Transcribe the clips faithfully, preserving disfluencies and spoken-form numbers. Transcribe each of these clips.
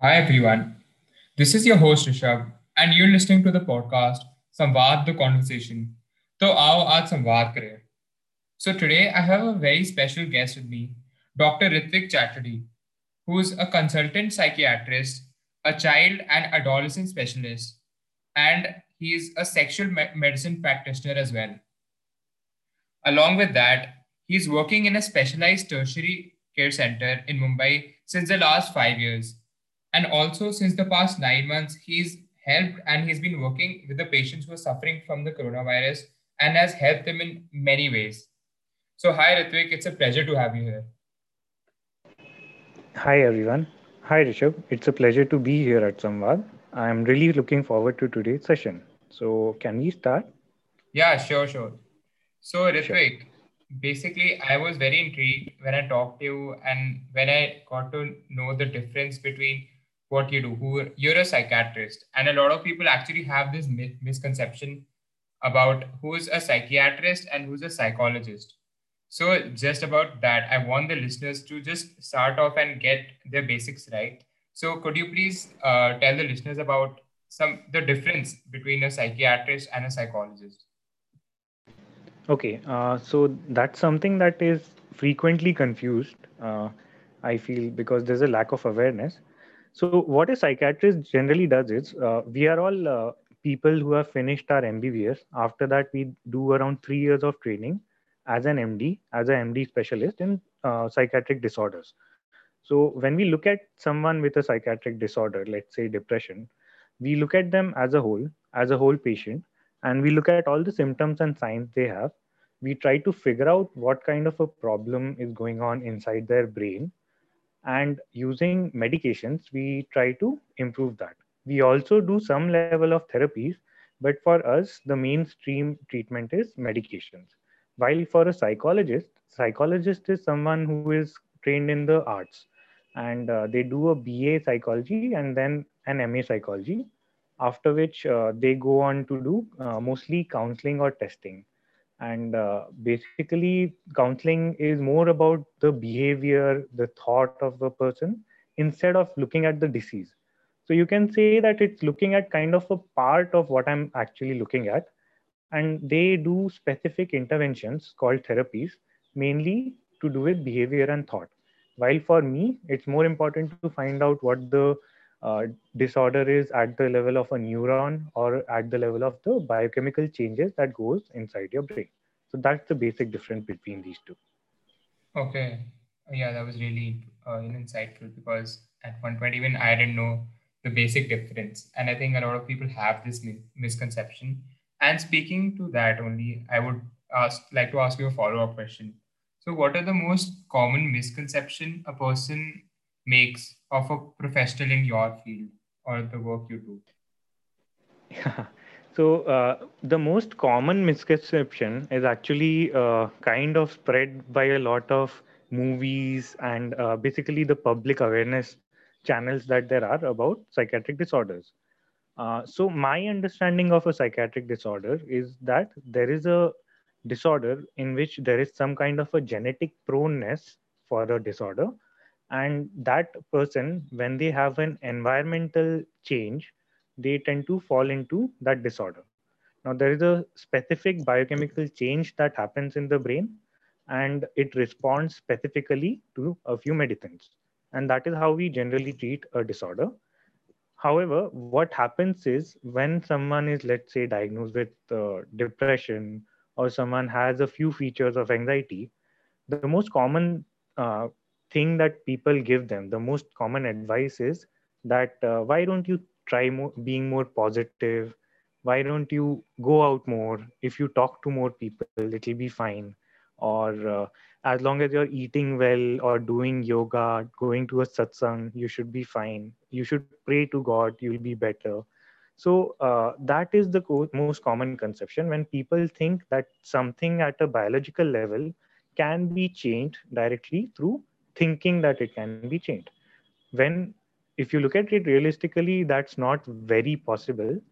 Hi everyone, this is your host Rishabh and you're listening to the podcast Samvad the Conversation. So, आओ आज संवाद करें. So today I have a very special guest with me, Doctor Ritvik Chatterjee, who is a consultant psychiatrist, a child and adolescent specialist, and he is a sexual me- medicine practitioner as well. Along with that, he is working in a specialized tertiary care center in Mumbai since the last five years. And also since the past nine months, he's helped and he's been working with the patients who are suffering from the coronavirus and has helped them in many ways. So hi Ritvik, it's a pleasure to have you here. Hi everyone. Hi Rishabh, it's a pleasure to be here at Samvad. I'm really looking forward to today's session. So can we start? Yeah, sure, sure. So Ritvik, sure. Basically, I was very intrigued when I talked to you and when I got to know the difference between what you do. Who you're a psychiatrist, and a lot of people actually have this misconception about who's a psychiatrist and who's a psychologist. So just about that, I want the listeners to just start off and get their basics right. So could you please uh, tell the listeners about some the difference between a psychiatrist and a psychologist? Okay, uh, so that's something that is frequently confused, uh, I feel, because there's a lack of awareness. So what a psychiatrist generally does is, uh, we are all uh, people who have finished our M B B S. After that, we do around three years of training as an M D, as an M D specialist in uh, psychiatric disorders. So when we look at someone with a psychiatric disorder, let's say depression, we look at them as a whole, as a whole patient, and we look at all the symptoms and signs they have. We try to figure out what kind of a problem is going on inside their brain. And using medications, we try to improve that. We also do some level of therapies, but for us, the mainstream treatment is medications. While for a psychologist, psychologist is someone who is trained in the arts, and uh, they do a B A psychology and then an M A psychology, after which uh, they go on to do uh, mostly counseling or testing. And uh, basically counseling is more about the behavior, the thought of the person instead of looking at the disease. So you can say that it's looking at kind of a part of what I'm actually looking at. And they do specific interventions called therapies, mainly to do with behavior and thought. While for me, it's more important to find out what the Uh, disorder is at the level of a neuron or at the level of the biochemical changes that goes inside your brain. So that's the basic difference between these two. Okay. Yeah, that was really uh, insightful, because at one point even I didn't know the basic difference. And I think a lot of people have this mi- misconception. And speaking to that only, I would ask, like to ask you a follow-up question. So what are the most common misconception a person makes of a professional in your field or the work you do? Yeah. So uh, the most common misconception is actually uh, kind of spread by a lot of movies and uh, basically the public awareness channels that there are about psychiatric disorders. Uh, so my understanding of a psychiatric disorder is that there is a disorder in which there is some kind of a genetic proneness for a disorder. And that person, when they have an environmental change, they tend to fall into that disorder. Now, there is a specific biochemical change that happens in the brain, and it responds specifically to a few medicines. And that is how we generally treat a disorder. However, what happens is when someone is, let's say, diagnosed with uh, depression, or someone has a few features of anxiety, the most common uh, thing that people give them, the most common advice is that uh, why don't you try more, being more positive? Why don't you go out more? If you talk to more people, it'll be fine. Or uh, as long as you're eating well or doing yoga, going to a satsang, you should be fine. You should pray to God, you'll be better. So uh, that is the co- most common conception, when people think that something at a biological level can be changed directly through thinking that it can be changed. When, if you look at it realistically, that's not very possible.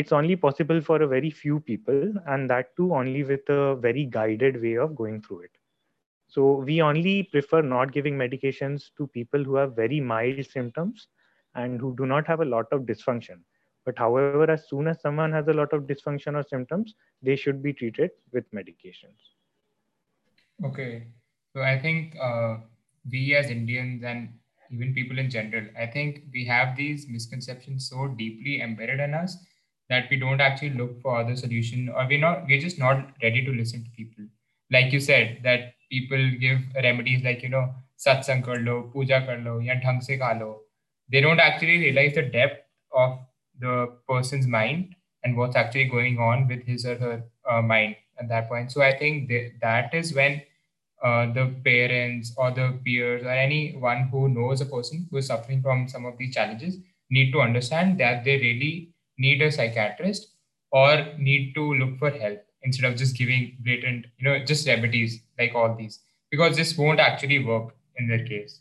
It's only possible for a very few people, and that too only with a very guided way of going through it. So we only prefer not giving medications to people who have very mild symptoms and who do not have a lot of dysfunction. But however, as soon as someone has a lot of dysfunction or symptoms, they should be treated with medications. Okay. So I think uh, we as Indians and even people in general, I think we have these misconceptions so deeply embedded in us that we don't actually look for other solution, or we're not, we're just not ready to listen to people. Like you said, that people give remedies like, you know, satsang kar lo, puja kar lo, ya dhang se kha lo. They don't actually realize the depth of the person's mind and what's actually going on with his or her uh, mind at that point. So I think th- that is when uh, the parents or the peers or anyone who knows a person who is suffering from some of these challenges need to understand that they really need a psychiatrist or need to look for help instead of just giving blatant, you know, just remedies like all these, because this won't actually work in their case.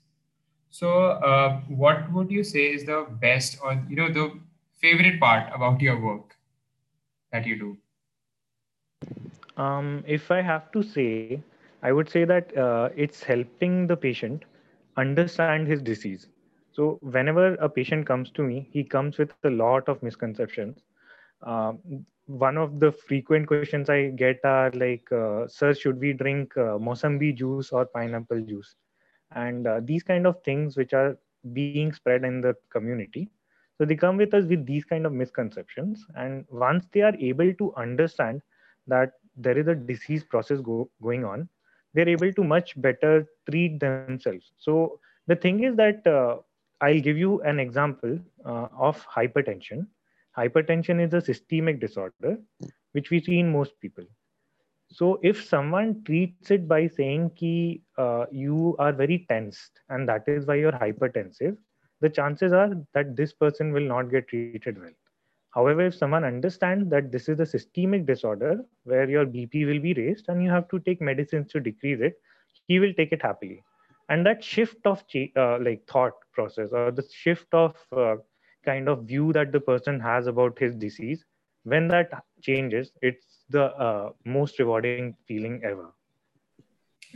So uh, what would you say is the best or, you know, the favorite part about your work that you do? Um, if I have to say, I would say that uh, it's helping the patient understand his disease. So whenever a patient comes to me, he comes with a lot of misconceptions. Um, one of the frequent questions I get are like, uh, sir, should we drink uh, Mosambi juice or pineapple juice? And uh, these kind of things which are being spread in the community. So they come with us with these kind of misconceptions. And once they are able to understand that there is a disease process go, going on, they're able to much better treat themselves. So the thing is that uh, I'll give you an example uh, of hypertension. Hypertension is a systemic disorder, which we see in most people. So if someone treats it by saying ki, uh, you are very tensed and that is why you're hypertensive, the chances are that this person will not get treated well. However, if someone understands that this is a systemic disorder where your B P will be raised and you have to take medicines to decrease it, he will take it happily. And that shift of uh, like thought process or the shift of uh, kind of view that the person has about his disease, when that changes, it's the uh, most rewarding feeling ever.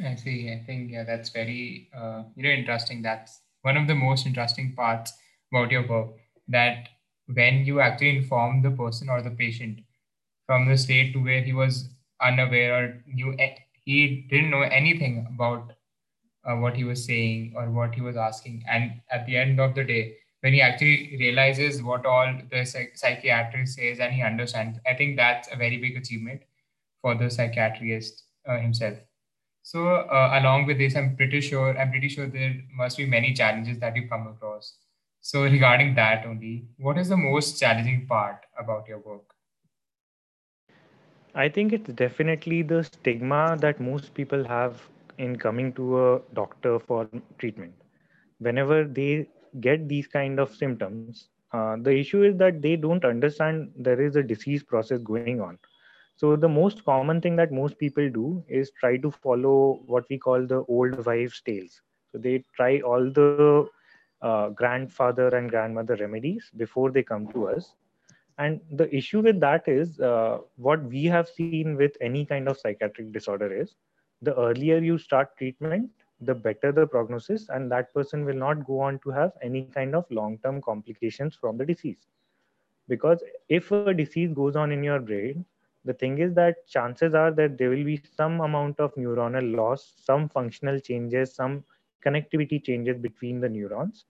I see. I think yeah, that's very uh, you know interesting. That's one of the most interesting parts about your work, that when you actually inform the person or the patient from the state to where he was unaware or knew, he didn't know anything about uh, what he was saying or what he was asking. And at the end of the day, when he actually realizes what all the psych- psychiatrist says and he understands, I think that's a very big achievement for the psychiatrist uh, himself. So uh, along with this, I'm pretty sure, I'm pretty sure there must be many challenges that you come across. So regarding that only, what is the most challenging part about your work? I think it's definitely the stigma that most people have in coming to a doctor for treatment. Whenever they get these kind of symptoms, uh, the issue is that they don't understand there is a disease process going on. So the most common thing that most people do is try to follow what we call the old wives' tales. So they try all the Uh, grandfather and grandmother remedies before they come to us. And the issue with that is uh, what we have seen with any kind of psychiatric disorder is the earlier you start treatment, the better the prognosis, and that person will not go on to have any kind of long-term complications from the disease. Because if a disease goes on in your brain, the thing is that chances are that there will be some amount of neuronal loss, some functional changes, some connectivity changes between the neurons.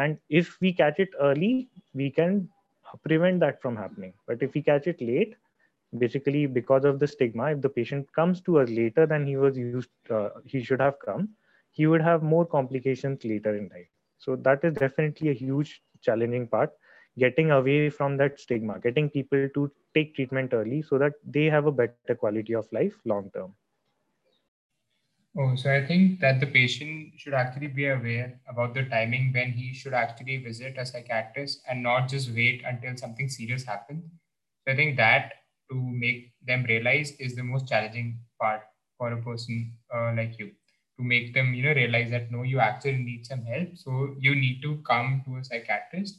And if we catch it early, we can prevent that from happening. But if we catch it late, basically because of the stigma, if the patient comes to us later than he was used, uh, he should have come, he would have more complications later in life. So that is definitely a huge challenging part, getting away from that stigma, getting people to take treatment early so that they have a better quality of life long-term. Oh, so I think that the patient should actually be aware about the timing when he should actually visit a psychiatrist and not just wait until something serious happens. So I think that to make them realize is the most challenging part for a person uh, like you, to make them, you know, realize that no, you actually need some help. So you need to come to a psychiatrist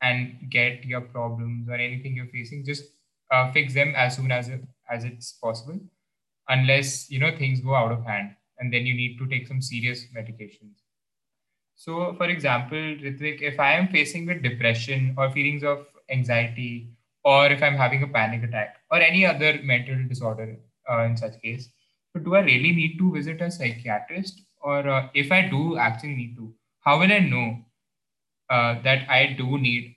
and get your problems or anything you're facing. Just uh, fix them as soon as as it's possible, unless, you know, things go out of hand. And then you need to take some serious medications. So for example, Ritvik, if I am facing with depression or feelings of anxiety, or if I'm having a panic attack or any other mental disorder uh, in such case, so do I really need to visit a psychiatrist? Or uh, if I do actually need to, how will I know uh, that I do need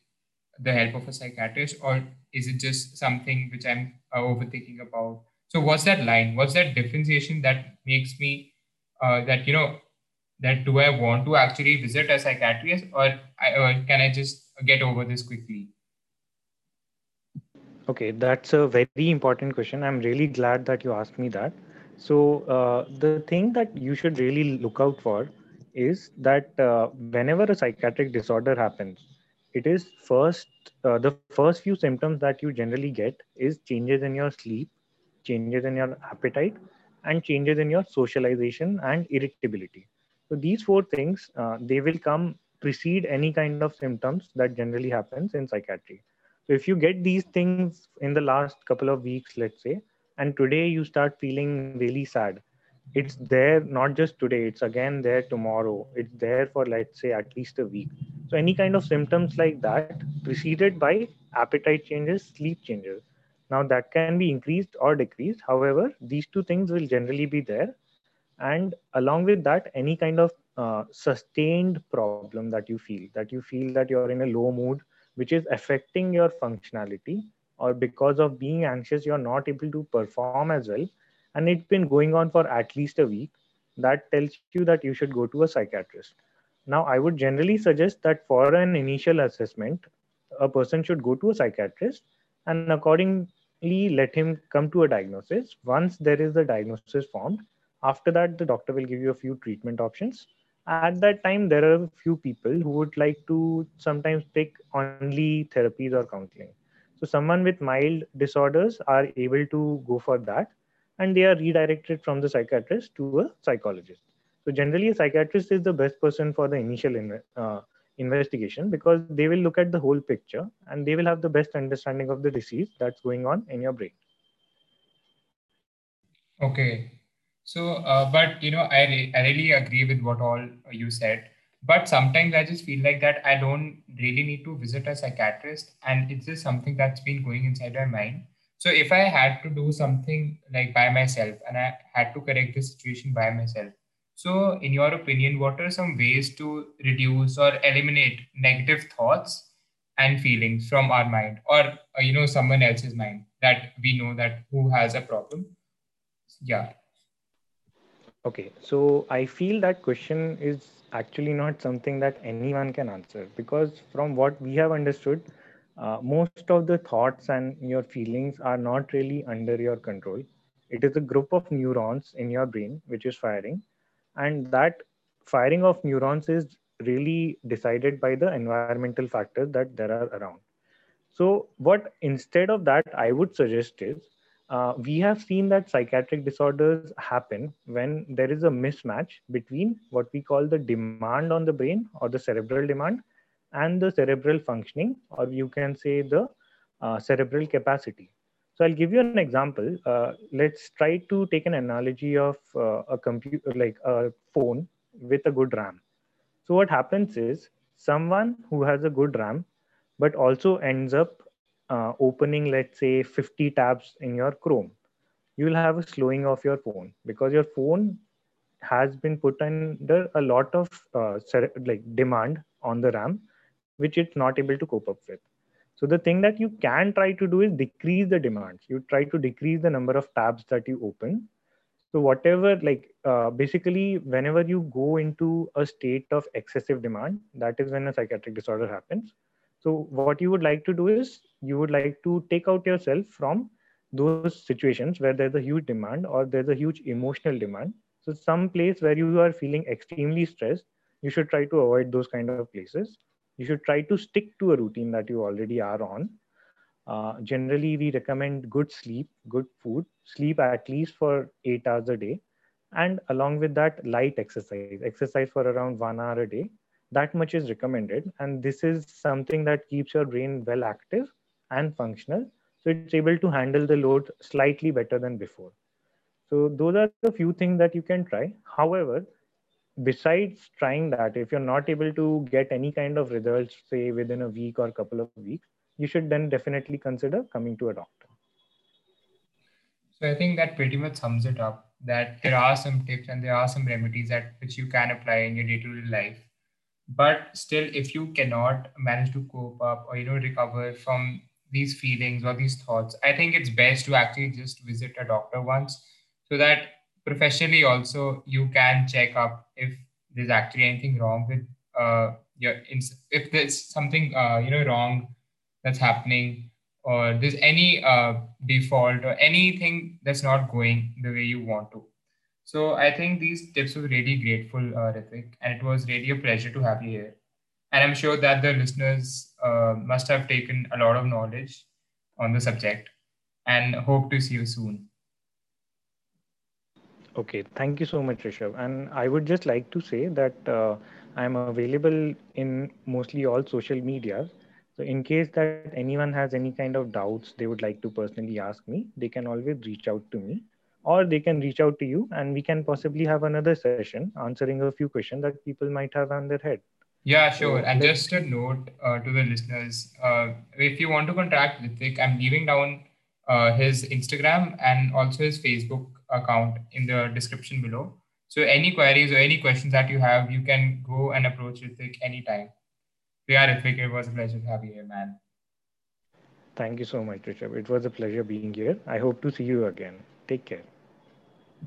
the help of a psychiatrist? Or is it just something which I'm uh, overthinking about? So what's that line? What's that differentiation that makes me uh, that, you know, that do I want to actually visit a psychiatrist, or, I, or can I just get over this quickly? Okay, that's a very important question. I'm really glad that you asked me that. So uh, the thing that you should really look out for is that uh, whenever a psychiatric disorder happens, it is first, uh, the first few symptoms that you generally get is changes in your sleep, changes in your appetite, and changes in your socialization and irritability. So these four things, uh, they will come precede any kind of symptoms that generally happens in psychiatry. So if you get these things in the last couple of weeks, let's say, and today you start feeling really sad, it's there not just today, it's again there tomorrow, it's there for, let's say, at least a week. So any kind of symptoms like that preceded by appetite changes, sleep changes. Now that can be increased or decreased. However, these two things will generally be there. And along with that, any kind of uh, sustained problem that you feel, that you feel that you're in a low mood, which is affecting your functionality, or because of being anxious, you're not able to perform as well. And it's been going on for at least a week. That tells you that you should go to a psychiatrist. Now, I would generally suggest that for an initial assessment, a person should go to a psychiatrist and accordingly let him come to a diagnosis. Once there is the diagnosis formed, after that, the doctor will give you a few treatment options. At that time, there are a few people who would like to sometimes pick only therapies or counseling. So someone with mild disorders are able to go for that, and they are redirected from the psychiatrist to a psychologist. So generally, a psychiatrist is the best person for the initial in, uh, investigation, because they will look at the whole picture and they will have the best understanding of the disease that's going on in your brain. Okay. So, uh, but, you know, I, re- I really agree with what all you said, but sometimes I just feel like that I don't really need to visit a psychiatrist, and it's just something that's been going inside my mind. So if I had to do something like by myself and I had to correct the situation by myself, so in your opinion, what are some ways to reduce or eliminate negative thoughts and feelings from our mind, or, uh, you know, someone else's mind that we know that who has a problem? Yeah. Okay, so I feel that question is actually not something that anyone can answer, because from what we have understood, uh, most of the thoughts and your feelings are not really under your control. It is a group of neurons in your brain which is firing, and that firing of neurons is really decided by the environmental factors that there are around. So what instead of that I would suggest is, Uh, we have seen that psychiatric disorders happen when there is a mismatch between what we call the demand on the brain, or the cerebral demand, and the cerebral functioning, or you can say the uh, cerebral capacity. So I'll give you an example. Uh, let's try to take an analogy of uh, a computer, like a phone with a good RAM. So what happens is, someone who has a good RAM, but also ends up Uh, opening, let's say, fifty tabs in your Chrome, you will have a slowing of your phone, because your phone has been put under a lot of uh, like demand on the RAM, which it's not able to cope up with. So the thing that you can try to do is decrease the demands. You try to decrease the number of tabs that you open. So whatever, like uh, basically, whenever you go into a state of excessive demand, that is when a psychiatric disorder happens. So what you would like to do is, you would like to take out yourself from those situations where there's a huge demand, or there's a huge emotional demand. So some place where you are feeling extremely stressed, you should try to avoid those kind of places. You should try to stick to a routine that you already are on. Uh, generally, we recommend good sleep, good food, sleep at least for eight hours a day. And along with that, light exercise, exercise for around one hour a day. That much is recommended. And this is something that keeps your brain well active and functional. So it's able to handle the load slightly better than before. So those are the few things that you can try. However, besides trying that, if you're not able to get any kind of results, say within a week or a couple of weeks, you should then definitely consider coming to a doctor. So I think that pretty much sums it up, that there are some tips and there are some remedies that which you can apply in your day-to-day life. But still, if you cannot manage to cope up or, you know, recover from these feelings or these thoughts, I think it's best to actually just visit a doctor once, so that professionally also you can check up if there's actually anything wrong with uh, your, if there's something, uh, you know, wrong that's happening, or there's any uh, default or anything that's not going the way you want to. So I think these tips were really grateful, uh, Ritvik, and it was really a pleasure to have you here. And I'm sure that the listeners uh, must have taken a lot of knowledge on the subject, and hope to see you soon. Okay, thank you so much, Rishabh. And I would just like to say that uh, I'm available in mostly all social media. So in case that anyone has any kind of doubts they would like to personally ask me, they can always reach out to me, or they can reach out to you, and we can possibly have another session answering a few questions that people might have on their head. Yeah, sure. And just a note uh, to the listeners, uh, if you want to contact Ritvik, I'm leaving down uh, his Instagram and also his Facebook account in the description below. So any queries or any questions that you have, you can go and approach Ritvik anytime. So yeah, Ritvik, it was a pleasure to have you here, man. Thank you so much, Rishabh. It was a pleasure being here. I hope to see you again. Take care.